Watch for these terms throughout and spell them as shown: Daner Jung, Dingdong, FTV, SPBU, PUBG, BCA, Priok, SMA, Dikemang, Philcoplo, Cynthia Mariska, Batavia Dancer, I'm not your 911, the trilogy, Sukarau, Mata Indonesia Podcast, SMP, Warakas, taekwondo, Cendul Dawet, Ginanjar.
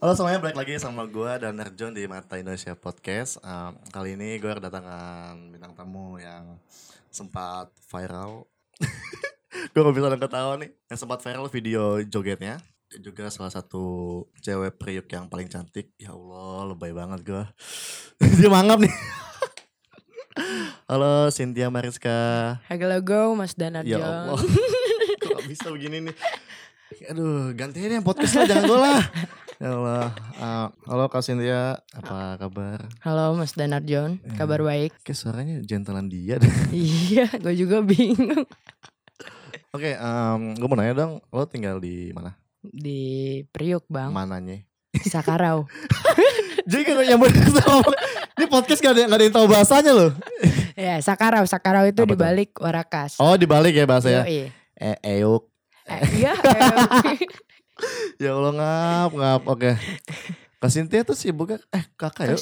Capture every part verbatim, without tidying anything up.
Halo semuanya, balik lagi sama gue Daner Jung di Mata Indonesia Podcast. um, Kali ini gue kedatangan bintang tamu yang sempat viral. Gue gak bisa nggak tahu nih, yang sempat viral video jogetnya. Juga salah satu cewek Priok yang paling cantik. Ya Allah, lebay banget gue. Dia mangap nih. Halo Cynthia Mariska. Hagelago Mas Daner Jung. Ya Allah. Kok gak bisa begini nih. Aduh, gantiin yang podcast lah, jangan gue lah. Ya Allah. Uh, halo Kak Cynthia, apa kabar? Halo Mas Daner Jung, eh, kabar baik. Kayak suaranya gentleman dia. Iya, gue juga bingung. Oke, okay, um, gue mau nanya dong, lo tinggal di mana? Di Priok bang. Mananya? Sukarau. Jadi kalau nyambung ini podcast gak ada, gak ada yang tahu bahasanya loh. Ya, Sukarau, Sukarau itu apa dibalik itu? Warakas. Oh, dibalik ya bahasanya. Iya. E Euk. Iya. Ya Allah ngap ngap. Oke. Okay. Kak Cynthia tuh sibuk kan? Eh kakak ya.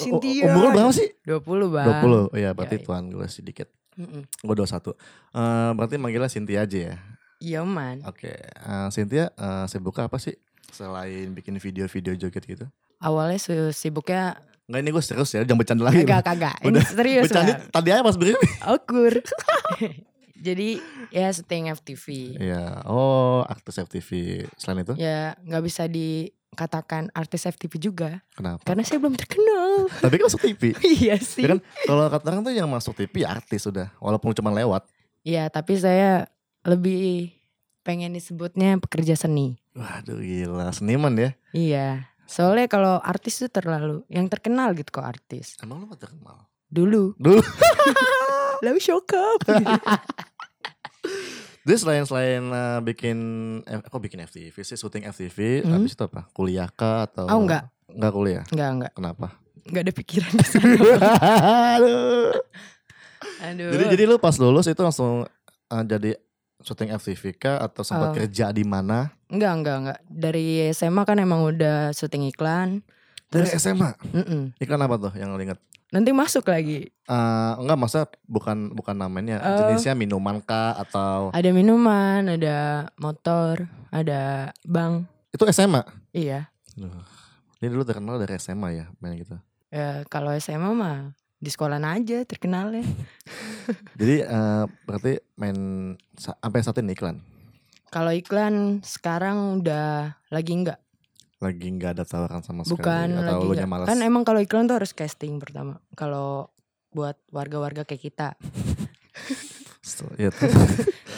Umur lo berapa sih? dua puluh bang. dua puluh. Oh, iya berarti tuan gue sedikit. Mm-mm. Gue dua puluh satu. Uh, berarti manggilnya Cynthia aja ya? Iya man. Oke. Okay. Uh, Cynthia uh, sibuknya apa sih? Selain bikin video-video joget gitu? Awalnya sibuknya. Enggak, ini gue serius ya. Jangan bercanda lagi. Enggak kagak. Ini serius. Bercanda tadi aja pas beribu. Okur. Jadi ya syuting F T V. Iya, oh artis F T V. Selain itu? Ya gak bisa dikatakan artis F T V juga. Kenapa? Karena saya belum terkenal. Tapi kan masuk T V. Iya sih. Ya kan kalau kata orang tuh yang masuk T V artis sudah. Walaupun cuma lewat. Iya, tapi saya lebih pengen disebutnya pekerja seni. Waduh gila, seniman ya. Iya, soalnya kalau artis tuh terlalu. Yang terkenal gitu kok artis. Emang lu gak terkenal? Dulu. Dulu? Lalu shock up. Terus selain-selain uh, bikin, eh, kok bikin F T V sih, syuting F T V, hmm? Habis itu apa? Kuliah kah atau? Oh enggak. Enggak kuliah? Enggak, enggak. Kenapa? Enggak ada pikiran. Aduh. Aduh. Jadi, jadi lu pas lulus itu langsung uh, jadi syuting F T V kah atau sempat oh. kerja di mana? Enggak, enggak, enggak. Dari S M A kan emang udah syuting iklan. Terus, dari S M A? Mm-mm. Iklan apa tuh yang lu inget? Nanti masuk lagi. Uh, enggak masa bukan bukan namanya uh, jenisnya minuman kah atau? Ada minuman, ada motor, ada bank. Itu S M A? Iya. Duh. Ini dulu terkenal dari S M A ya main gitu. Ya kalau S M A mah di sekolah aja terkenalnya. Jadi uh, berarti main sampai saat ini iklan? Kalau iklan sekarang udah lagi enggak. Lagi gak ada tawaran sama sekali? Bukan atau lagi gak. Kan emang kalau iklan tuh harus casting pertama. Kalau buat warga-warga kayak kita.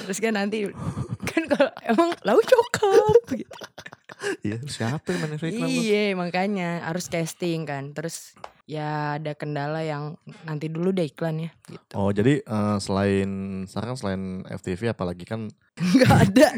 Terus kan nanti. Kan kalau emang lau coklat gitu. Iya siapa yang main iklan? Iya makanya harus casting kan. Terus ya ada kendala yang nanti dulu deh iklan ya gitu. Oh jadi uh, selain sekarang selain F T V apalagi kan? Gak ada.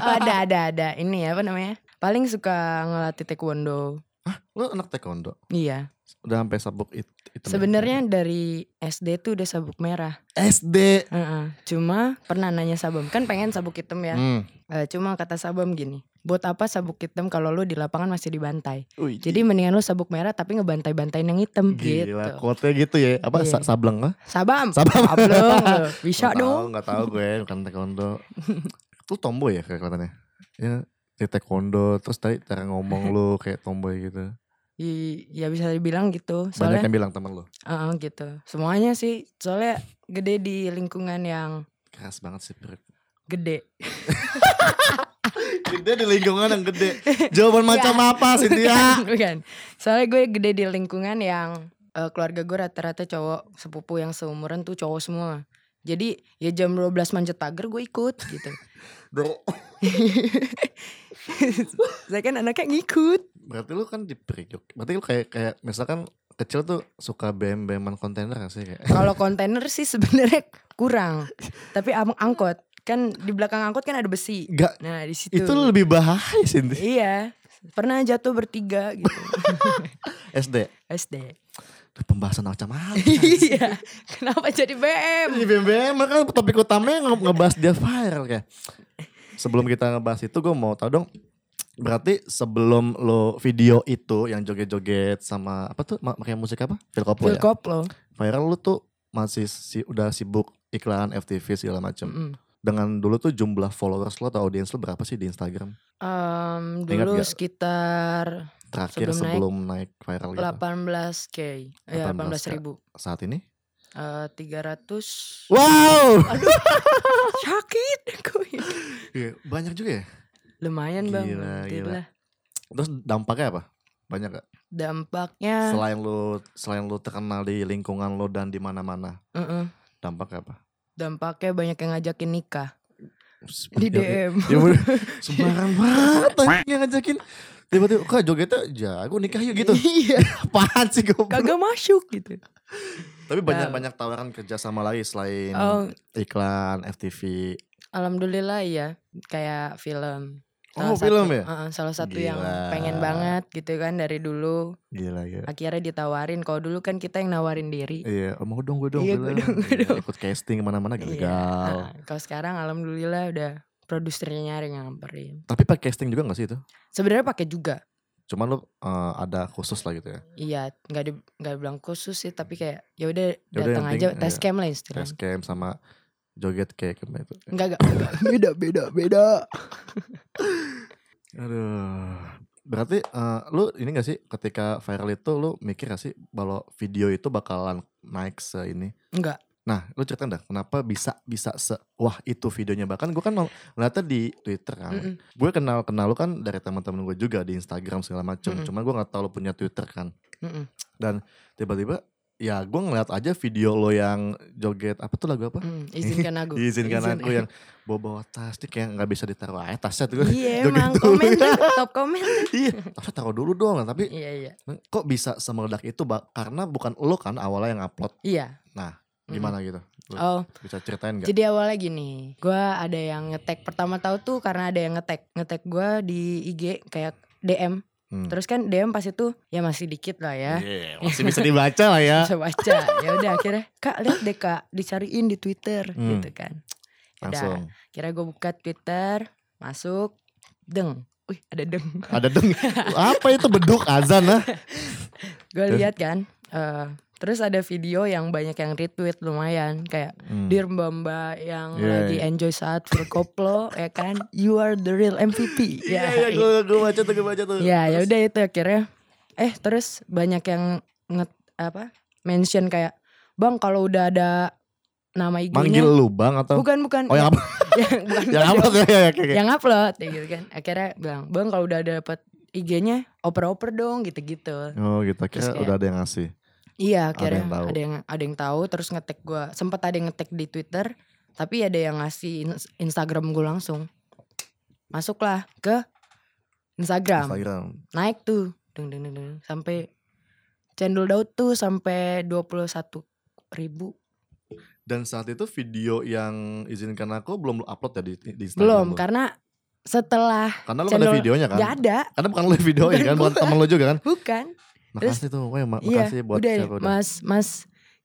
Oh, ada ada ada ini ya apa namanya? Paling suka ngelatih taekwondo. Hah? Lo anak taekwondo? Iya. Udah sampai sabuk itu. It- Sebenarnya dari S D tuh udah sabuk merah. S D? Uh-uh. Cuma pernah nanya Sabam. Kan pengen sabuk hitam ya. Hmm. Uh, cuma kata Sabam gini. Buat apa sabuk hitam kalau lo di lapangan masih dibantai. Ui, jadi mendingan lo sabuk merah tapi ngebantai-bantai yang hitam. Gila, gitu. Kuatnya gitu ya. Apa yeah. Sableng lah? Sabam. Sabam. Sableng. Bisa dong. Gak tau gue bukan taekwondo. Lo tomboy ya kelihatannya? Ya. Di taekwondo, terus tadi cara ngomong lu kayak tomboy gitu. I, ya bisa dibilang gitu. Soalnya, banyak yang bilang temen lu? Uh, gitu. Semuanya sih, soalnya gede di lingkungan yang... Keras banget sih. Per... Gede. Gede di lingkungan yang gede. Jawaban macam ya, apa sih dia? Bukan, bukan. Soalnya gue gede di lingkungan yang... Uh, keluarga gue rata-rata cowok sepupu yang seumuran tuh cowok semua. Jadi ya jam dua belas manjat pagar gue ikut gitu. Bro. Saya kan anaknya ngikut. Berarti lu kan di Priok. Berarti lu kayak kayak misalkan kecil tuh suka B M B M-an kontainer gak sih kayak. Kalau kontainer sih sebenarnya kurang. Tapi abang angkot kan di belakang angkot kan ada besi. Gak, nah, di situ. Itu lebih bahaya sih. Iya. Pernah jatuh bertiga gitu. S D. S D. Pembahasan macam-macam. Iya. Kenapa jadi B M? Jadi B M B M kan topik utamanya ngebahas dia viral kayak. Sebelum kita ngebahas itu gue mau tahu dong. Berarti sebelum lo video itu yang joget-joget sama apa tuh pakai musik apa? Philcoplo ya? Philcoplo. Viral lo tuh masih si, udah sibuk iklan F T V segala macam. Mm. Dengan dulu tuh jumlah followers lo atau audiens lo berapa sih di Instagram? Um, dulu sekitar terakhir sebelum, sebelum naik, naik viral gitu. delapan belas k ya, delapan belas ribu. Saat ini? Uh, tiga ratus. Wow. Aduh, sakit aku ini. Ya, banyak juga ya? Lumayan bang. Gila, gila. Terus dampaknya apa? Banyak gak? Dampaknya selain lu selain lu terkenal di lingkungan lu dan di mana-mana. Uh-uh. Dampaknya apa? Dampaknya banyak yang ngajakin nikah. Di D M. Ya, ya, sembarang banget yang ngajakin. Tiba-tiba kok jogetnya jago nikah yuk gitu. Iya. Apaan sih goblok. Kagak masuk gitu. Tapi banyak-banyak tawaran kerja sama lagi selain oh, iklan, F T V. Alhamdulillah ya, kayak film. Salah oh satu, film ya? Uh, salah satu gila, yang pengen banget gitu kan dari dulu. Gila ya. Akhirnya ditawarin. Kalau dulu kan kita yang nawarin diri. Iya, mau dong gue dong. Iya, gue dong, gue dong. Ikut casting kemana-mana gagal. Iya. Nah, kalau sekarang alhamdulillah udah produsernya nyaring ngamperin. Tapi pakai casting juga nggak sih itu? Sebenarnya pakai juga. Cuman lo uh, ada khusus lah gitu ya? Iya, nggak di nggak bilang khusus sih, tapi kayak ya udah datang aja tes iya, cam lah istilahnya. Tes cam sama joget kayak kemana itu? Enggak, enggak. Beda, beda, beda. Aduh, berarti uh, lu ini nggak sih ketika viral itu lu mikir nggak sih kalau video itu bakalan naik se ini? Enggak. Nah, lu ceritain dah kenapa bisa bisa se wah itu videonya. Bahkan gue kan ngeliatnya di Twitter kan. Mm-mm. Gue kenal kenal lu kan dari teman-teman gue juga di Instagram segala macam. Cuma gue nggak tahu lu punya Twitter kan. Mm-mm. Dan tiba-tiba ya gue ngeliat aja video lo yang joget apa tuh lagu apa? Mm, izinkan aku. Izinkan Izin. Aku yang bawa-bawa tas nih kayak nggak bisa ditaruh aja tasnya tuh. Iya emang komen tuh, top komen. Iya tasnya taruh dulu dong, tapi iya, iya. Kok bisa semeledak itu karena bukan lo kan awalnya yang upload. Iya. Nah. Gimana gitu? Oh, bisa ceritain gak? Jadi awalnya gini, gue ada yang nge-tag. Pertama tahu tuh karena ada yang nge-tag. Nge-tag gue di I G kayak D M. Hmm. Terus kan D M pas itu ya masih dikit lah ya. Yeah, masih bisa dibaca lah ya. Bisa baca. Ya udah akhirnya, Kak lihat deh Kak, dicariin di Twitter hmm. gitu kan. Langsung. Kira gue buka Twitter, masuk, deng. Wih, ada deng. Ada deng. Apa itu beduk azan lah. Gue lihat kan, uh, terus ada video yang banyak yang retweet lumayan. Kayak hmm. Dear Mbak Mbak yang yeah, lagi yeah. enjoy saat Philcoplo ya kan. You are the real M V P. Iya iya gue baca tuh gue baca tuh. Ya ya udah itu akhirnya. Eh terus banyak yang nge, apa mention kayak Bang kalau udah ada nama I G-nya. Manggil lu Bang atau? Bukan bukan. Oh yang apa? yang, bukan, yang upload ya, ya, ya. Yang upload ya gitu kan. Akhirnya bilang Bang kalau udah dapet I G-nya oper-oper dong gitu-gitu. Oh gitu akhirnya udah ada yang ngasih. Iya akhirnya ada yang, ada yang ada yang tahu terus ngetek gue sempat ada yang ngetek di Twitter tapi ada yang ngasih Instagram gue langsung masuklah ke Instagram, Instagram. Naik tuh deng deng deng, deng. Sampai Cendul Dawet tuh sampai dua puluh satu ribu. Dan saat itu video yang izinkan aku belum upload ya di, di Instagram belum lo. Karena setelah karena lu ada videonya kan gak ada karena bukan lu videonya bukan, kan bukan temen lu juga kan bukan. Makasih tuh, woy, mak- iya, makasih buat udah, siapa udah. Mas, mas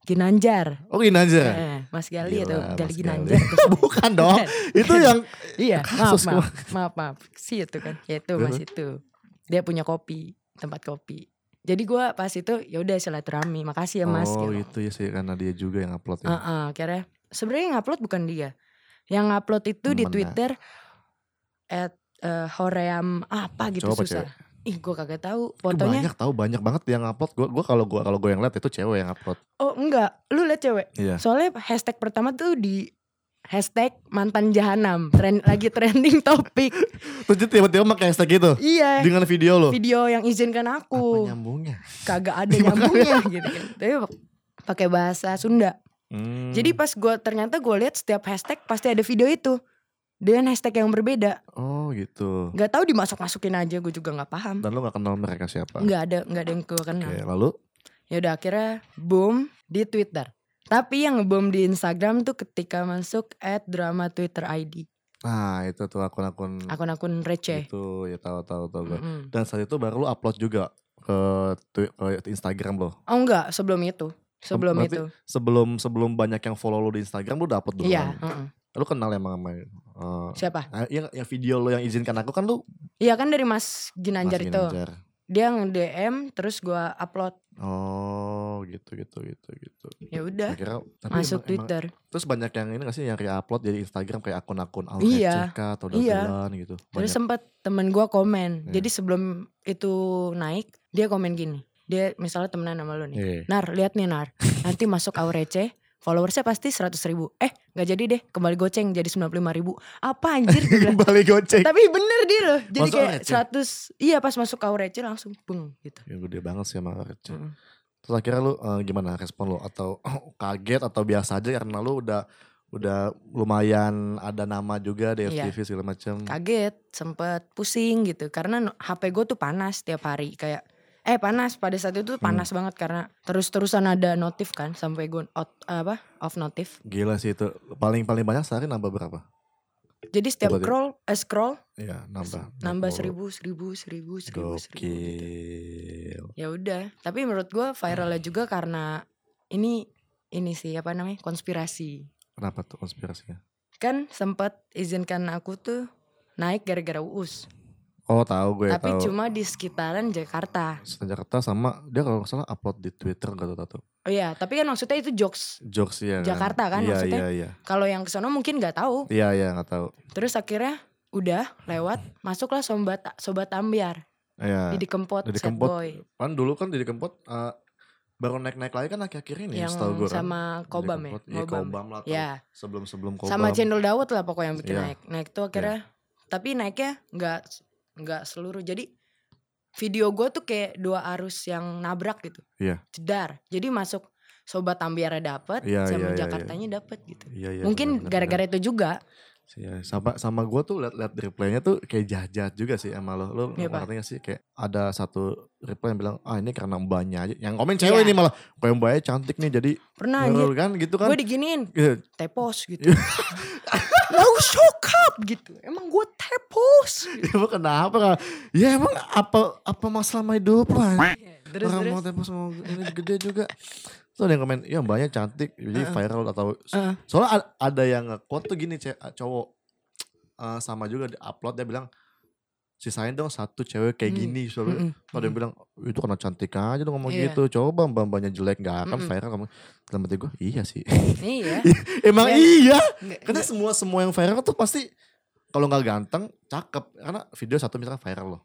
Ginanjar. Oh Ginanjar. Eh, mas Gali atau Gali Ginanjar. Bukan dong, itu yang iya, kasus. Maaf, maaf, maaf, maaf. Si itu kan, ya itu mas itu. Dia punya kopi, tempat kopi. Jadi gue pas itu yaudah silaturahmi, makasih ya mas. Oh gitu. Itu ya sih, karena dia juga yang upload ya. Uh-uh, kira, sebenarnya yang upload bukan dia. Yang upload itu Temen di Twitter, ya. At uh, Hoream apa gitu. Coba susah. Cewek. Ih gue kagak tahu fotonya. Banyak tahu banyak banget yang upload. Gue gue kalau gue kalau gue yang lihat itu cewek yang upload. Oh enggak, lu lihat cewek. Iya. Soalnya hashtag pertama tuh di hashtag mantan jahanam, trend lagi trending topik. Terus tiba-tiba pakai hashtag itu. Iya. Dengan video lo. Video yang izinkan aku. Apa nyambungnya? Kagak ada nyambungnya gitu kan. Tapi pakai bahasa Sunda. Hmm. Jadi pas gue ternyata gue lihat setiap hashtag pasti ada video itu. Dengan hashtag yang berbeda. Oh gitu. Gak tahu dimasuk-masukin aja, gue juga gak paham. Dan lo gak kenal mereka siapa? Gak ada, gak ada yang gue kenal. Oke, lalu? Yaudah akhirnya boom di Twitter. Tapi yang boom di Instagram tuh ketika masuk at drama Twitter I D. Nah itu tuh akun-akun. Akun-akun receh. Itu ya tahu-tahu tahu. Mm-hmm. Dan saat itu baru lo upload juga ke, ke Instagram lo? Oh enggak, sebelum itu. Sebelum Berarti itu. Sebelum sebelum banyak yang follow lo di Instagram lo udah upload dulu? Iya. Lu kenal emang sama uh, siapa? Yang, yang video lo yang izinkan aku kan lu. Iya kan dari Mas Ginanjar, Mas Ginanjar. Itu. Dia nge-D M terus gue upload. Oh gitu gitu gitu gitu. Ya udah. Masuk emang, Twitter. Emang, terus banyak yang ini nggak sih yang reupload jadi Instagram kayak akun-akun Al iya, C K atau Dalan iya. gitu. Banyak. Terus sempat temen gue komen. Yeah. Jadi sebelum itu naik dia komen gini. Dia misalnya temenan sama lu nih. Yeah. Nar lihat nih Nar. Nanti masuk Aurece. Followersnya pasti seratus ribu. Eh gak jadi deh. Kembali goceng jadi sembilan puluh lima ribu. Apa anjir gue bilang. Kembali goceng. Tapi bener dia loh. Jadi masuk kayak Aurece. seratus. Iya pas masuk Aurece langsung peng gitu. Ya gede banget sih sama Aurece. Mm. Terus akhirnya lu uh, gimana respon lu? Atau oh, kaget atau biasa aja karena lu udah udah lumayan ada nama juga di F T V iya. segala macam. Kaget sempet pusing gitu. Karena H P gue tuh panas tiap hari kayak. Eh panas pada saat itu tuh panas hmm. banget karena terus-terusan ada notif kan sampai gue out apa off notif. Gila sih itu paling-paling banyak sehari nambah berapa? Jadi setiap Coba scroll, eh, scroll, ya nambah, nambah seribu, seribu, seribu, seribu, seribu, seribu gitu. Ya udah, tapi menurut gue viralnya hmm. juga karena ini ini sih apa namanya konspirasi. Kenapa tuh konspirasinya? Kan sempat izinkan aku tuh naik gara-gara U U S. Oh tahu gue tahu. Tapi tau. Cuma di sekitaran Jakarta. Sekitaran Jakarta sama dia kalau nggak salah upload di Twitter nggak tahu. Oh iya, tapi kan maksudnya itu jokes. Jokes ya. Jakarta kan, kan iya, maksudnya. Iya, iya. Kalau yang kesana mungkin nggak tahu. Iya iya nggak tahu. Terus akhirnya udah lewat masuklah sobat sobat ambyar. Iya. Didi Kempot, Didi Kempot. Boy. Kan dulu kan Didi Kempot uh, baru naik-naik lagi kan akhir-akhir ini. Yang gue, sama kan. Kobam Didi ya. Iya Kobam lah. Iya. Sebelum sebelum Kobam. Sama Cendul Dawet lah pokoknya yang bikin iya. naik. Naik tuh akhirnya. Iya. Tapi naiknya nggak. Enggak seluruh, jadi video gue tuh kayak dua arus yang nabrak gitu. Iya. Jedar, jadi masuk Sobat Ambyara dapet, iya, sama iya, Jakartanya iya. dapet gitu. Iya, iya, mungkin bener, gara-gara bener. Itu juga. Iya, sama sama gue tuh liat-liat replaynya tuh kayak jahat-jahat juga sih emang lo. Lo ya, ngerti gak sih kayak ada satu replay yang bilang, ah ini karena mbaknya aja. Yang komen cewek iya. ini malah, kayak mbaknya cantik nih jadi. Pernah aja, kan, gitu kan. Gue diginiin, gitu. Tepos gitu. Lau sokap gitu. Emang gue tepos. Gitu. Emang kenapa kan? Ya emang apa apa masalah my hidup lah. Orang mau tepos mau ini gede juga. Terus ada yang komen, ya mbaknya cantik. Jadi uh-uh. viral atau. Uh-uh. Soalnya ada yang nge-quote tuh gini cowok. Uh, sama juga di upload dia bilang. Sisain dong satu cewek kayak hmm. gini. Soalnya hmm. ada hmm. yang bilang itu karena cantik aja dong ngomong yeah. gitu. Coba mbak-mbaknya jelek gak akan hmm. viral ngomong. Dalam hati gue iya sih. Iya. Emang ya. Iya. Nggak, karena nggak. semua semua yang viral tuh pasti. Kalau gak ganteng cakep. Karena video satu misalkan viral loh.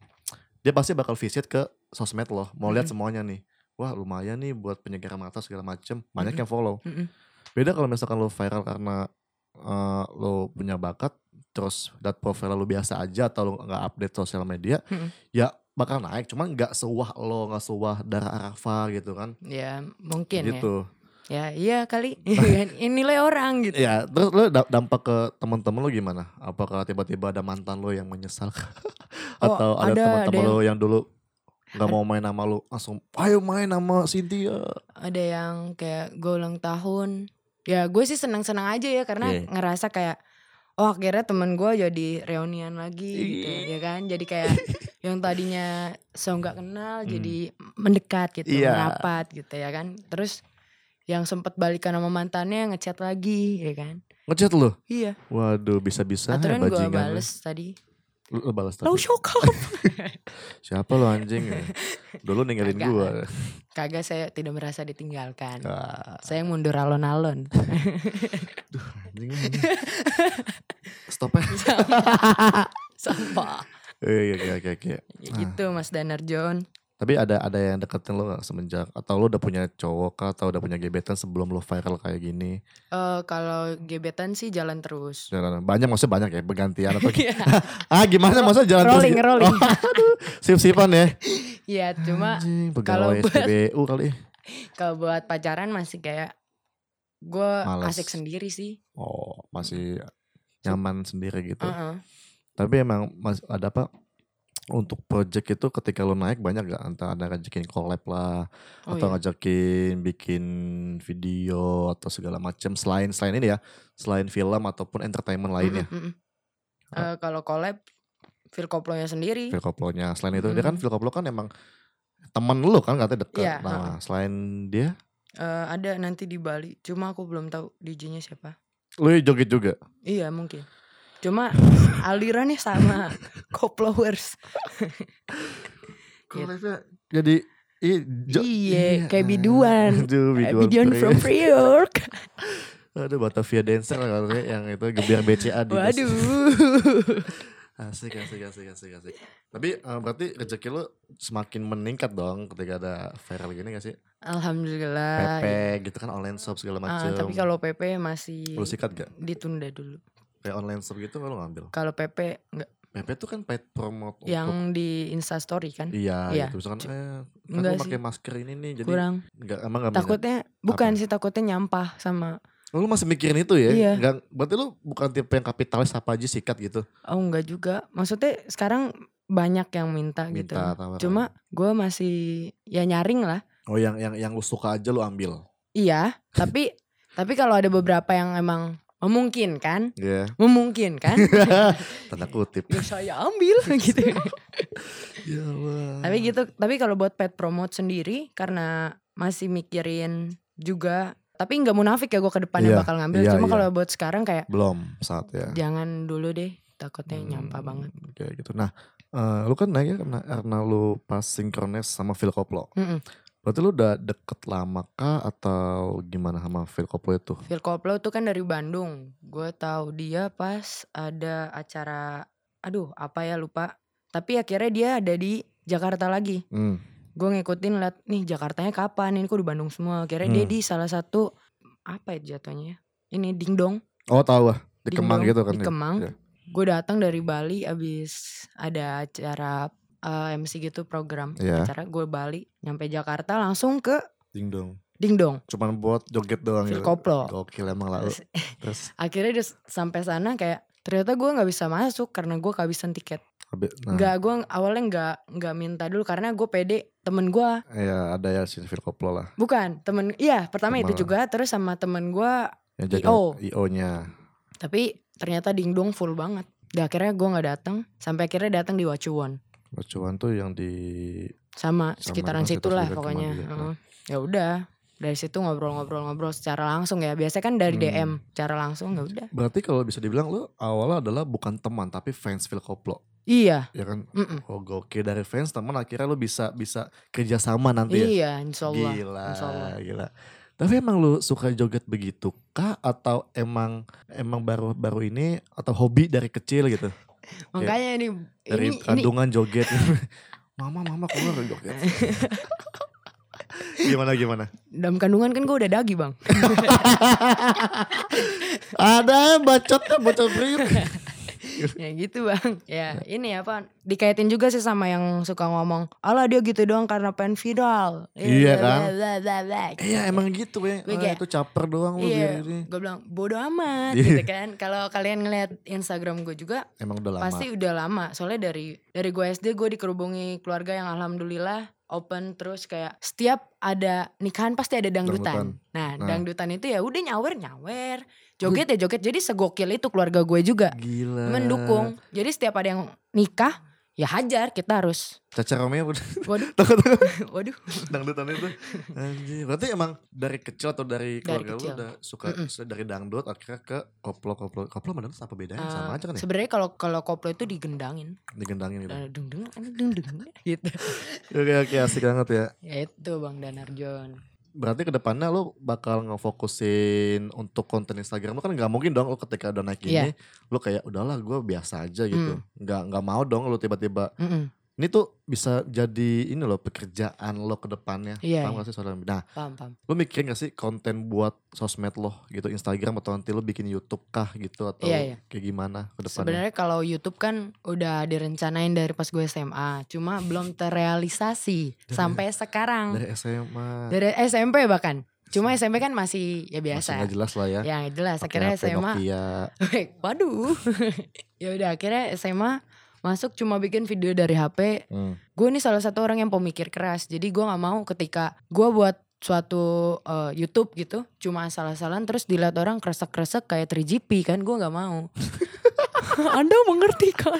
Dia pasti bakal visit ke sosmed loh. Mau hmm. lihat semuanya nih. Wah lumayan nih buat penyegaran mata segala macem. Banyak hmm. yang follow. Hmm. Beda kalau misalkan lo viral karena. Uh, lo punya bakat terus dat profil lo biasa aja atau lo nggak update sosial media hmm. ya bakal naik cuman nggak sewah lo nggak sewah darah Arafa gitu kan ya mungkin gitu. Ya ya iya kali nilai orang gitu ya. Terus lo dampak ke teman-teman lo gimana? Apakah tiba-tiba ada mantan lo yang menyesal atau oh, ada, ada teman-teman ada yang... lo yang dulu nggak mau main sama lo langsung ayo main sama Cynthia? Ada yang kayak gue ulang tahun. Ya gue sih senang-senang aja ya karena yeah. ngerasa kayak oh akhirnya temen gue jadi reunian lagi gitu ya kan. Jadi kayak yang tadinya so gak kenal mm. jadi mendekat gitu, yeah. merapat gitu ya kan. Terus yang sempet balikan sama mantannya ngechat lagi ya kan. Ngechat lo? Iya. Waduh bisa-bisa ya bajingan. Aturan gue bales lo. Tadi. Lo balas tadi? Lo shock up. Siapa lo anjing ya? Dulu ninggalin gue. Kagak, saya tidak merasa ditinggalkan. Ah. Saya mundur alon-alon. Duh anjing. Stop ya. Sampah. Iya, iya, iya. Gitu Mas Daner Jung. Tapi ada ada yang deketin lo gak semenjak? Atau lo udah punya cowok kah? Atau udah punya gebetan sebelum lo viral kayak gini? Uh, kalau gebetan sih jalan terus. Jalan, banyak maksudnya banyak ya? Bergantian atau gimana? ah gimana Ro- maksudnya jalan rolling, terus? Rolling, rolling. Aduh, sip-sipan ya? Iya cuma kalau S P B U kali. Kalau buat pacaran masih kayak gue asik sendiri sih. Oh masih nyaman sendiri gitu. Uh-uh. Tapi emang mas, ada apa? Untuk project itu ketika lo naik banyak gak? Entah ada ngajakin collab lah oh atau iya. ngajakin bikin video atau segala macam selain selain ini ya, selain film ataupun entertainment lainnya. Mm-hmm. Uh, kalau collab Philcoplo-nya sendiri. Philcoplo-nya selain itu mm-hmm. dia kan Philcoplo kan emang teman lo kan katanya deket. Yeah, nah, uh. selain dia uh, ada nanti di Bali. Cuma aku belum tahu D J-nya siapa. Lo joget juga? Iya, mungkin. Cuma alirannya sama, co-flowers. Jadi I, jo, iya, iya, kayak biduan. Aduh, biduan, biduan from Priok. Aduh, Batavia Dancer kalau yang itu yang B C A di. Waduh. Asik, asik, asik, asik, asik. Tapi uh, berarti rezeki lu semakin meningkat dong ketika ada viral gini gak sih? Alhamdulillah. P P gitu kan, online shop segala macam. Uh, tapi kalau P P masih lu sikat gak? Ditunda dulu. Kayak online shop gitu lu ngambil? Kalau P P enggak. P P itu kan paid promote yang untuk... di Instastory kan? Iya, ya. Gitu. Misalkan eh, aku pakai masker ini nih, jadi kurang. Enggak, emang enggak. Takutnya bisa. Bukan apa? Sih, takutnya nyampah sama. Oh, lu masih mikirin itu ya? Iya. Enggak, berarti lu bukan tipe yang kapitalis apa aja sikat gitu? Oh, enggak juga. Maksudnya sekarang banyak yang minta, minta gitu. Tawaran. Cuma gue masih ya nyaring lah. Oh, yang yang yang lu suka aja lu ambil. Iya, tapi tapi kalau ada beberapa yang emang memungkinkan, yeah. memungkinkan, tanda kutip. Ya saya ambil gitu. Ya Allah. Tapi gitu, tapi kalau buat pet promote sendiri, karena masih mikirin juga, tapi nggak munafik ya gue ke depannya yeah. bakal ngambil. Yeah, Cuma yeah. kalau buat sekarang kayak belum saat ya. Jangan dulu deh, takutnya hmm, nyampah banget. Kayak gitu. Nah, uh, lu kan naiknya karena lu pas sinkronis sama Philcoplo. Mm-mm. Berarti lu udah deket lama kah atau gimana sama Philcoplo itu? Philcoplo itu kan dari Bandung. Gue tahu dia pas ada acara, aduh apa ya lupa. Tapi akhirnya dia ada di Jakarta lagi. Hmm. Gue ngikutin liat nih Jakartanya kapan, ini kok di Bandung semua. Akhirnya hmm. dia di salah satu, apa ya jatuhnya ini Dingdong. Oh tahu lah, Dikemang gitu kan. Dikemang. Ya. Gue datang dari Bali abis ada acara Uh, M C gitu program yeah. acara gue balik nyampe Jakarta langsung ke Dingdong Dingdong cuman buat joget doang Philcoplo gitu. Gokil emang lalu terus, terus. Akhirnya udah sampai sana kayak ternyata gue nggak bisa masuk karena gue kehabisan tiket. Nah. Nggak, gue awalnya nggak nggak minta dulu karena gue pede temen gue ya ada ya si Philcoplo lah bukan temen iya pertama temen. Itu juga terus sama temen gue I O I O nya tapi ternyata Dingdong full banget. Dan akhirnya gue nggak datang sampai akhirnya datang di Wachuwon. Wacuan tuh yang di sama, sama sekitaran situ lah pokoknya. Uh-huh. Ya udah dari situ ngobrol-ngobrol-ngobrol secara langsung ya. Biasanya kan dari hmm. D M secara langsung nggak udah. Berarti kalau bisa dibilang lu awalnya adalah bukan teman tapi fans Philcoplo. Iya. Ya kan. Mm-mm. Oh oke dari fans teman akhirnya lu bisa bisa kerjasama nanti iya, ya. Iya insyaallah. Gila, insyaallah. Gila. Tapi emang lu suka joget begitu kah atau emang emang baru-baru ini atau hobi dari kecil gitu? Makanya ini dari ini, kandungan ini. Joget mama mama keluar joget gimana gimana dalam kandungan kan gue udah dagi bang. Ada bacot kan bacot beri ya gitu bang ya ini apa dikaitin juga sih sama yang suka ngomong ala dia gitu doang karena pengen viral iya kan iya emang gitu ya ah, itu caper doang lu iya gue bilang bodo amat gitu kan. Kalau kalian ngeliat Instagram gue juga emang udah lama pasti udah lama soalnya dari dari gue S D gue dikerubungi keluarga yang alhamdulillah open terus kayak setiap ada nikahan pasti ada dangdutan. dangdutan. Nah, nah, dangdutan itu ya udah nyawer-nyawer, joget ya joget. Jadi segokil itu keluarga gue juga. Gila. Mendukung. Jadi setiap ada yang nikah, ya hajar kita harus. Caca Romeo. Waduh. Waduh. Dangdutan itu. Anjir. Berarti emang dari kecil atau dari keluarga dari lu udah suka mm-mm. dari dangdut akhirnya ke koplo-koplo. Koplo sama dangdut apa bedanya? Uh, sama aja kan ya? Sebenarnya kalau kalau koplo itu digendangin. Digendangin gitu. Deng-deng, deng-deng gitu. Oke oke asik banget ya. Ya itu Bang Daner Jung. Berarti kedepannya lo bakal ngefokusin untuk konten Instagram lo kan nggak mungkin dong lo ketika udah naik ini yeah. lo kayak udahlah gue biasa aja gitu nggak mm. nggak mau dong lo tiba-tiba mm-mm. ini tuh bisa jadi ini lo pekerjaan lo kedepannya yeah, paham yeah. gak sih saudara? Nah paham, paham. Lo mikirin gak sih konten buat sosmed lo gitu Instagram atau nanti lo bikin YouTube kah gitu atau yeah, yeah. kayak gimana kedepannya? Sebenarnya kalau YouTube kan udah direncanain dari pas gue S M A cuma belum terrealisasi dari, sampai sekarang. Dari S M A. Dari S M P bahkan. Cuma S M P kan masih ya biasa. Masih gak jelas lah ya. Ya jelas akhirnya H P S M A. Waduh. Ya udah akhirnya S M A. Masuk cuma bikin video dari H P. Hmm. Gue nih salah satu orang yang pemikir keras. Jadi gue gak mau ketika gue buat suatu uh, YouTube gitu. Cuma asal-asalan terus dilihat orang kresek-kresek kayak three G P kan. Gue gak mau. Anda mengerti kan?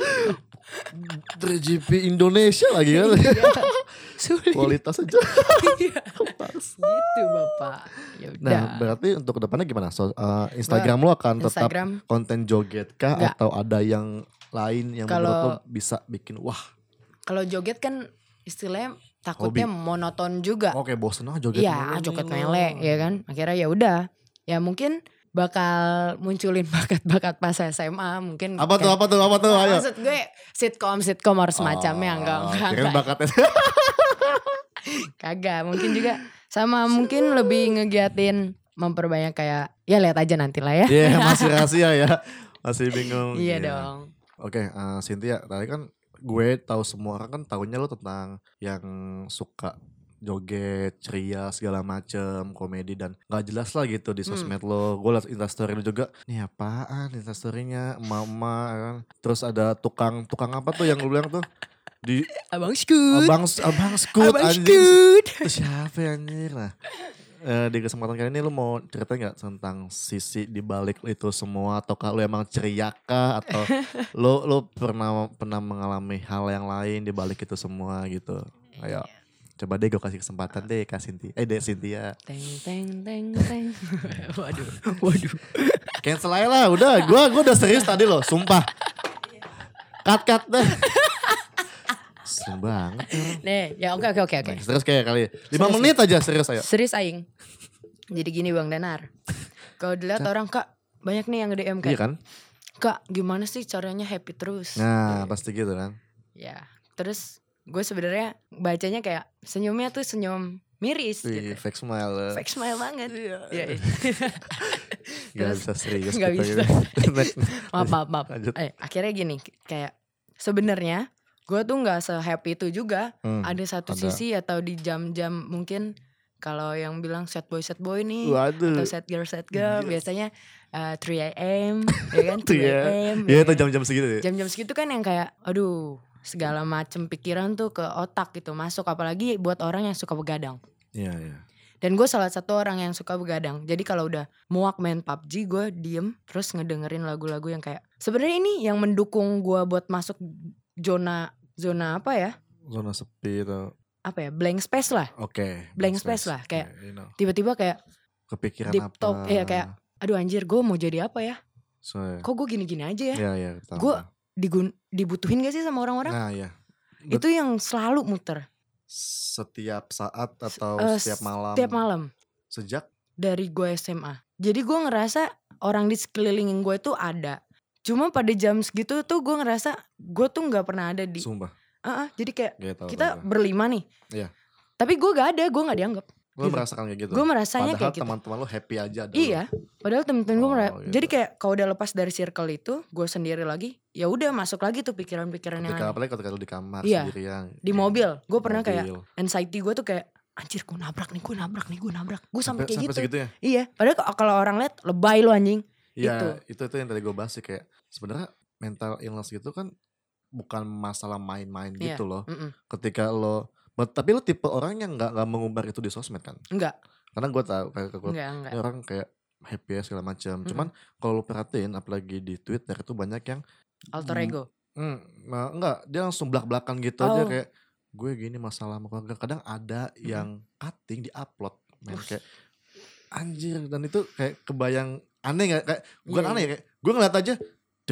three G P Indonesia lagi kan? Sulit. Kualitas aja. Gitu Bapak. Yaudah. Nah berarti untuk kedepannya gimana? So, uh, Instagram bah, lo akan tetap Instagram, konten joget kah? Enggak. Atau ada yang lain yang kalo, menurut lo bisa bikin wah. Kalau joget kan istilahnya takutnya hobi. Monoton juga. Oke, bosen aja joget mele. Iya, joget mele, ya kan. Akhirnya ya udah. Ya mungkin bakal munculin bakat-bakat pas S M A mungkin. Apa tuh? Apa tuh? Apa tuh? Ayo. Maksud gue sitcom, sitcom harus macamnya oh, enggak enggak. Keren bakatnya. Kagak, mungkin juga sama mungkin lebih ngegiatin memperbanyak kayak ya lihat aja nanti lah ya. Iya, yeah, masih rahasia ya. Masih bingung. Iya yeah. dong. Oke, okay, uh, Cynthia, tadi kan gue tahu semua orang kan tahunya lo tentang yang suka joget, ceria, segala macem, komedi dan gak jelas lah gitu di sosmed hmm. lo. Gue liat instastory lo juga, nih apaan instastorynya, mama kan. Terus ada tukang, tukang apa tuh yang lo bilang tuh? Di Abang Scoot. Abang, abang Scoot. Abang Scoot. Itu siapa ya anjir? Nah, eh, di kesempatan kali ini lo mau cerita gak tentang sisi dibalik itu semua? Atau kalau emang ceriakah? Atau lo, lo pernah, pernah mengalami hal yang lain dibalik itu semua gitu? Ayo. Coba deh gue kasih kesempatan deh Kak Cynthia. Eh deh Cynthia. Teng teng teng teng. Waduh, waduh. Cancel aja lah, udah. Gue gue udah serius tadi loh, sumpah. Cut cut deh. Serem banget. Nih, ya oke okay, oke okay, oke okay. Serius kayak kali. lima menit aja serius ayo. Serius aing. Jadi gini Bang Danar. Kalau dilihat C- orang Kak, banyak nih yang D M Kak. Iya kan? Kak, gimana sih caranya happy terus? Nah, jadi, pasti gitu kan. Ya, terus gue sebenarnya bacanya kayak senyumnya tuh senyum miris. Wih, gitu. Fake smile. Fake smile banget. Iya. Ya, ya. Gak bisa serius. Gak bisa. maaf, maaf, maaf. Eh, akhirnya gini, kayak sebenarnya gue tuh gak se-happy itu juga. Hmm, ada satu ada. sisi atau di jam-jam mungkin kalau yang bilang sad boy, sad boy nih. Waduh. Atau sad girl, sad girl. Yes. Biasanya uh, three a.m. ya kan? three a.m. Iya itu jam-jam segitu ya. Jam-jam segitu kan yang kayak aduh. Segala macem pikiran tuh ke otak gitu masuk. Apalagi buat orang yang suka begadang. Iya, iya. Dan gue salah satu orang yang suka begadang. Jadi kalau udah muak main P U B G gue diem. Terus ngedengerin lagu-lagu yang kayak. Sebenarnya ini yang mendukung gue buat masuk zona. Zona apa ya? Zona sepi atau. Apa ya? Blank space lah. Oke. Okay, blank space, space lah. Kayak yeah, you know. Tiba-tiba kayak. Kepikiran deep apa. Top, ya, kayak aduh anjir gue mau jadi apa ya? So, yeah. Kok gue gini-gini aja ya? Iya, iya. Gue. Digun- dibutuhin gak sih sama orang-orang? Nah, iya. Bet- itu yang selalu muter. Setiap saat atau uh, setiap malam? Setiap malam. Sejak? Dari gue S M A. Jadi gue ngerasa orang di sekelilingin gue tuh ada. Cuma pada jam segitu tuh gue ngerasa gue tuh gak pernah ada di. Sumpah? Uh-uh, jadi kayak gak tahu, kita bener. Berlima nih. Iya. Tapi gue gak ada, gue gak dianggap. Gue gitu. Merasakan kayak gitu. Gue merasanya padahal kayak gitu. Padahal teman-teman lo happy aja. Dulu. Iya. Padahal teman-teman oh, gue merasa. Gitu. Jadi kayak kalau udah lepas dari circle itu, gue sendiri lagi. Ya udah masuk lagi tuh pikiran-pikiran ketika, yang. Apalagi ketika lo di kamar iya, sendirian. Di mobil. Gue pernah mobil. Kayak anxiety gue tuh kayak anjir gue nabrak nih, gue nabrak nih, gue nabrak. Gue sampai, sampai kayak sampai gitu. Iya. Padahal kalau orang lihat lebay lo anjing. Iya. Gitu. Itu itu yang tadi gue bahas sih kayak sebenarnya mental illness gitu kan bukan masalah main-main iya. gitu loh. Mm-mm. Ketika lo But, tapi lo tipe orang yang gak, gak mengumbar itu di sosmed kan? Enggak. Karena gue tau kayak gue orang kayak happy segala macam. Mm-hmm. Cuman kalau lo perhatiin apalagi di Twitter itu banyak yang alter ego. Mm, mm, enggak, dia langsung belak-belakan gitu oh. aja kayak gue gini masalah sama keluarga. Kadang ada mm-hmm. yang cutting di upload. Kayak anjir dan itu kayak kebayang aneh gak? Kayak, bukan yeah. aneh ya kayak gue ngeliat aja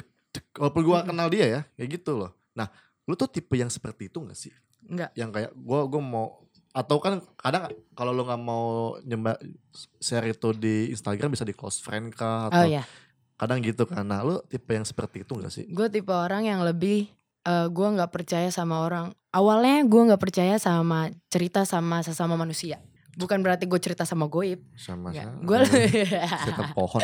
dek, dek, walaupun gue mm-hmm. kenal dia ya kayak gitu loh. Nah lo tuh tipe yang seperti itu gak sih? Enggak. Yang kayak gue gue mau atau kan kadang kalau lo nggak mau nyembah share itu di Instagram bisa di close friend kah atau oh, iya. kadang gitu kan. Nah lo tipe yang seperti itu nggak sih? Gue tipe orang yang lebih uh, gue nggak percaya sama orang. Awalnya gue nggak percaya sama cerita sama sesama manusia. Bukan berarti gue cerita sama goib. Sama sama. Gue cerita pohon.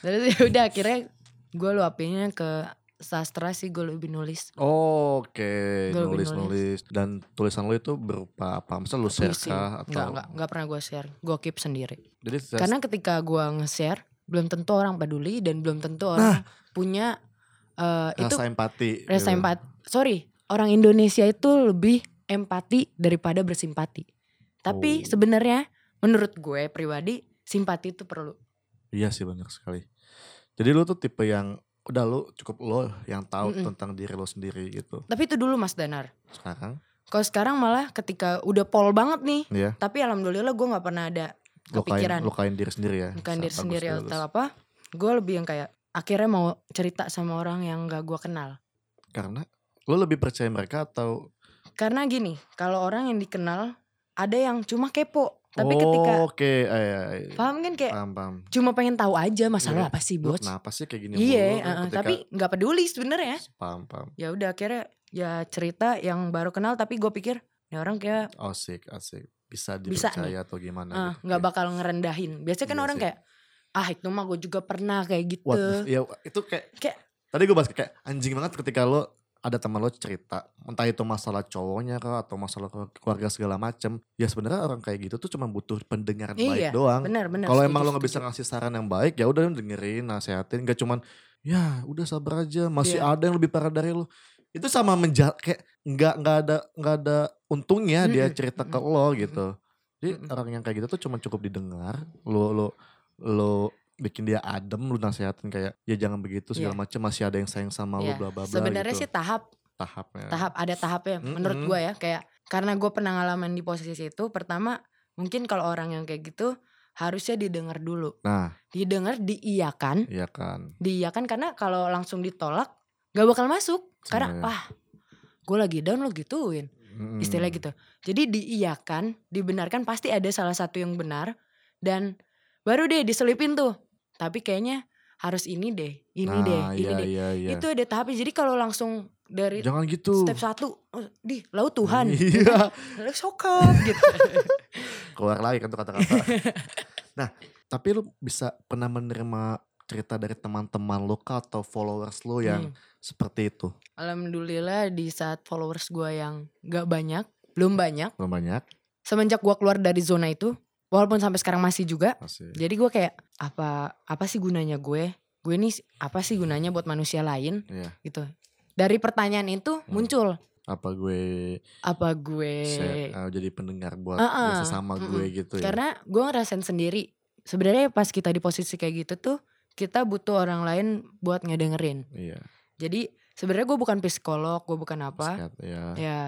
Terus udah akhirnya gue luapinnya ke sastra sih gue lebih nulis. Oh, oke, okay. nulis-nulis. Dan tulisan lo itu berupa apa? Misalnya lo share kah? Atau... Enggak, enggak, enggak pernah gue share. Gue keep sendiri. Jadi, ses... Karena ketika gue nge-share, belum tentu orang peduli dan belum tentu orang nah. punya uh, rasa itu empati. Rasa gitu. empati. Sorry, orang Indonesia itu lebih empati daripada bersimpati. Tapi oh. sebenarnya menurut gue pribadi, simpati itu perlu. Iya sih banyak sekali. Jadi lo tuh tipe yang udah lo cukup lo yang tahu Mm-mm. tentang diri lo sendiri gitu. Tapi itu dulu Mas Danar. Sekarang? Kalau sekarang malah ketika udah pol banget nih. Yeah. Tapi alhamdulillah gue gak pernah ada kepikiran. Lukain, lukain diri sendiri ya. Lukain diri sendiri atau apa. Gue lebih yang kayak akhirnya mau cerita sama orang yang gak gue kenal. Karena lo lebih percaya mereka atau Karena gini, kalau orang yang dikenal ada yang cuma kepo. Tapi oh, ketika oke, okay. Paham kan kayak paham, paham. Cuma pengen tahu aja masalah yeah. apa sih bos. Kenapa sih kayak gini? Iya, uh, ketika... tapi nggak peduli sebenarnya. Paham paham. Ya udah akhirnya ya cerita yang baru kenal tapi gue pikir ini orang kayak asik asik bisa dipercaya bisa, atau gimana? Nggak uh, gitu. okay. bakal ngerendahin. Biasanya kan yeah, orang sih. Kayak ah itu mah gue juga pernah kayak gitu. What, ya itu kayak, kayak tadi gue bahas kayak anjing banget ketika lo ada teman lo cerita entah itu masalah cowoknya kah atau masalah keluarga segala macem, ya sebenarnya orang kayak gitu tuh cuma butuh pendengaran iya, baik doang. Kalau emang lo nggak bisa ngasih saran yang baik ya udah dengerin, nasehatin, gak cuman ya udah sabar aja masih yeah. ada yang lebih parah dari lo. Itu sama menjal kayak nggak nggak ada nggak ada untungnya mm-hmm. dia cerita mm-hmm. ke lo gitu. Jadi mm-hmm. orang yang kayak gitu tuh cuma cukup didengar, lo lo lo bikin dia adem, lu nasehatin kayak ya jangan begitu segala yeah. macam, masih ada yang sayang sama yeah. lu bla bla bla. Sebenarnya gitu. Sih tahap tahapnya. Tahap ada tahapnya mm-hmm. menurut gue ya, kayak karena gue pernah ngalamin di posisi itu. Pertama, mungkin kalau orang yang kayak gitu harusnya didengar dulu. Nah, didengar diiyakan. Iyakan. Diiyakan karena kalau langsung ditolak gak bakal masuk. Sebenarnya. Karena wah, gue lagi down lo gituin. Mm-hmm. Istilah gitu. Jadi diiyakan, dibenarkan, pasti ada salah satu yang benar dan baru deh diselipin tuh. Tapi kayaknya harus ini deh, ini nah, deh, ini iya, deh. Iya, iya. Itu ada tahapnya. Jadi kalau langsung dari jangan gitu. Step satu, di lau Tuhan, iya. Lalu sokap gitu. Keluar lagi kan tuh kata-kata. Nah, tapi lu bisa pernah menerima cerita dari teman-teman lo kah atau followers lo yang hmm. seperti itu? Alhamdulillah di saat followers gue yang gak banyak, belum banyak. Belum banyak. Semenjak gue keluar dari zona itu, walaupun sampai sekarang masih juga, masih. Jadi gue kayak apa apa sih gunanya gue? Gue ini apa sih gunanya buat manusia lain? Yeah. Gitu. Dari pertanyaan itu hmm. muncul. Apa gue? Apa gue? Saya, uh, jadi pendengar buat uh-uh. sesama uh-uh. gue gitu. Karena ya? Gue ngerasain sendiri. Sebenarnya pas kita di posisi kayak gitu tuh, kita butuh orang lain buat ngedengerin. Iya. Yeah. Jadi sebenarnya gue bukan psikolog, gue bukan apa? Psikiater, ya. Ya,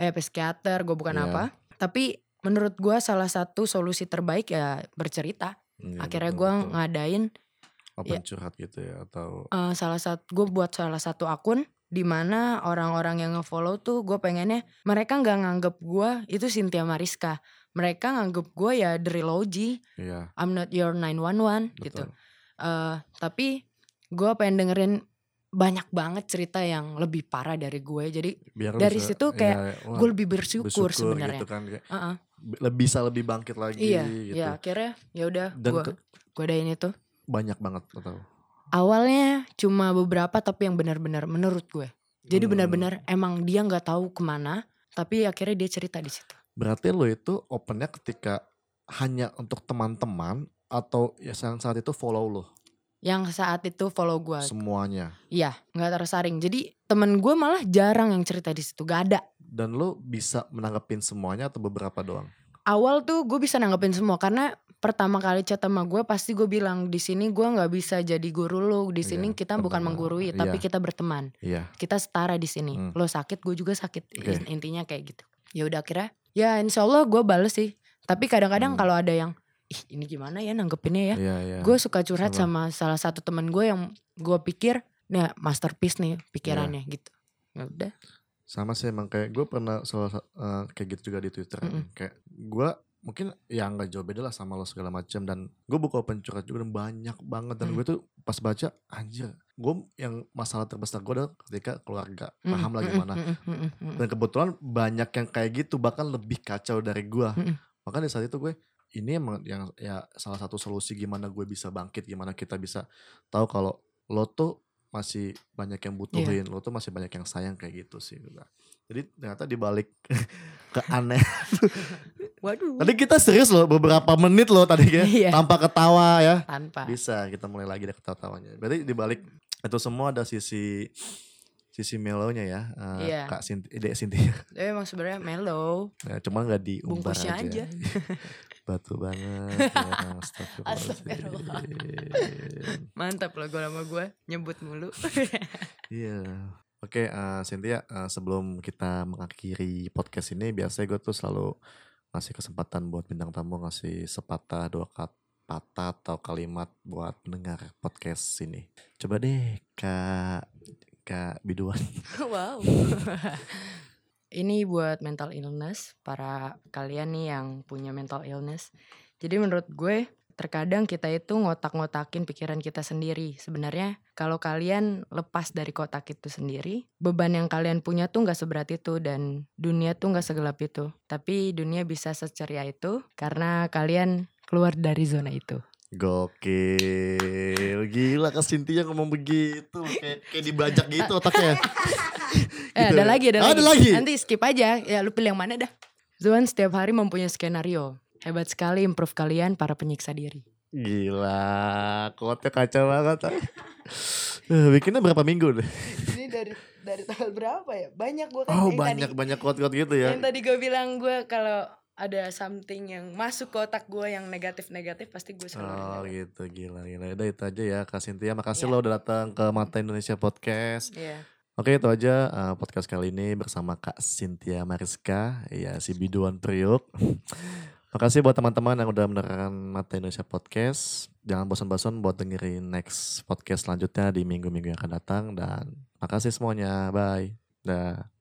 eh psikiater, gue bukan yeah. apa? Tapi menurut gue salah satu solusi terbaik ya bercerita. Ya, akhirnya gue ngadain open ya, curhat gitu ya atau uh, salah satu gue buat salah satu akun di mana orang-orang yang ngefollow tuh gue pengennya mereka nggak nganggep gue itu Cynthia Mariska, mereka nganggep gue ya The Trilogy, ya. I'm not your nine one one gitu. Uh, tapi gue pengen dengerin banyak banget cerita yang lebih parah dari gue. Jadi biar dari bisa, situ kayak ya, wah, gue lebih bersyukur, bersyukur sebenarnya. Gitu kan, uh-uh. Bisa lebih bangkit lagi. Iya, gitu. Iya akhirnya ya udah gue gue adain itu. Banyak banget lo tau. Awalnya cuma beberapa tapi yang benar-benar menurut gue. Jadi hmm. benar-benar emang dia nggak tahu kemana. Tapi akhirnya dia cerita di situ. Berarti lo itu opennya ketika hanya untuk teman-teman atau ya saat itu follow lo? Yang saat itu follow gue. Semuanya? Iya, gak tersaring. Jadi temen gue malah jarang yang cerita di situ, gak ada. Dan lo bisa menanggepin semuanya atau beberapa doang? Awal tuh gue bisa nanggepin semua. Karena pertama kali chat sama gue pasti gue bilang, di sini gue gak bisa jadi guru lo. Di sini yeah, kita teman, bukan menggurui, yeah. tapi kita berteman. Yeah. Kita setara di sini. Hmm. Lo sakit, gue juga sakit. Okay. Intinya kayak gitu. Ya udah akhirnya, ya insya Allah gue bales sih. Tapi kadang-kadang hmm. kalau ada yang ih ini gimana ya nanggepinnya ya, yeah, yeah. gue suka curhat sama, sama salah satu teman gue yang gue pikir nah masterpiece nih pikirannya yeah. gitu. Ya udah. Sama sih emang kayak gue pernah salah uh, kayak gitu juga di Twitter. Mm-hmm. Kayak gue mungkin ya nggak jauh beda lah sama lo segala macam dan gue buka open curhat juga dan banyak banget dan mm. gue tuh pas baca anjir gue yang masalah terbesar gue adalah ketika keluarga mm. paham mm. lagi mm. mana mm. dan kebetulan banyak yang kayak gitu bahkan lebih kacau dari gue. Mm. Makanya saat itu gue ini emang yang ya salah satu solusi gimana gue bisa bangkit, gimana kita bisa tahu kalau lo tuh masih banyak yang butuhin, yeah. lo tuh masih banyak yang sayang kayak gitu sih. Jadi ternyata dibalik keanehan. Waduh. Tadi kita serius loh beberapa menit loh tadi ya, yeah. tanpa ketawa ya. Tanpa. Bisa kita mulai lagi deh ketawa-tawanya. Berarti dibalik itu semua ada sisi sisi mellow-nya ya, uh, yeah. Kak Sinti, Dek Sinti. Dia emang sebenarnya mellow. Ya, cuma nggak diumbar aja. aja. Batu banget. Ya, astagfirullah. Mantap loh gue sama gue nyebut mulu. Iya. yeah. Oke, okay, uh, Cynthia, uh, sebelum kita mengakhiri podcast ini, biasanya gue tuh selalu ngasih kesempatan buat bintang tamu ngasih sepatah dua kata. Patah atau kalimat buat mendengar podcast ini. Coba deh Kak Kak Biduan. Wow. Ini buat mental illness, para kalian nih yang punya mental illness. Jadi menurut gue terkadang kita itu ngotak-ngotakin pikiran kita sendiri. Sebenarnya kalau kalian lepas dari kotak itu sendiri, beban yang kalian punya tuh gak seberat itu dan dunia tuh gak segelap itu. Tapi dunia bisa seceria itu karena kalian keluar dari zona itu. Gokil, gila Kak Cynthia ngomong begitu, kayak, kayak dibajak gitu otaknya. Gitu. Eh, ada lagi, ada, ada lagi. lagi. Nanti skip aja, ya lu pilih yang mana dah. Zuan setiap hari mempunyai skenario. Hebat sekali improve kalian para penyiksa diri. Gila, kuatnya kacau banget. Bikinnya berapa minggu deh? Ini dari dari tanggal berapa ya? Banyak gue kan. Oh, banyak-banyak kuat-kuat gitu ya. Yang tadi gue bilang gue kalau ada something yang masuk ke otak gue yang negatif-negatif pasti gue selalu. Oh gitu, gila-gila. Udah itu aja ya Kak Cynthia. Makasih yeah. lo udah datang ke Mata Indonesia Podcast. Iya. Yeah. Oke, itu aja uh, podcast kali ini bersama Kak Cynthia Mariska, ya si biduan Priok. Makasih buat teman-teman yang udah mendengarkan Mata Indonesia Podcast. Jangan bosan-bosan buat dengerin next podcast selanjutnya di minggu-minggu yang akan datang. Dan makasih semuanya, bye. Dah.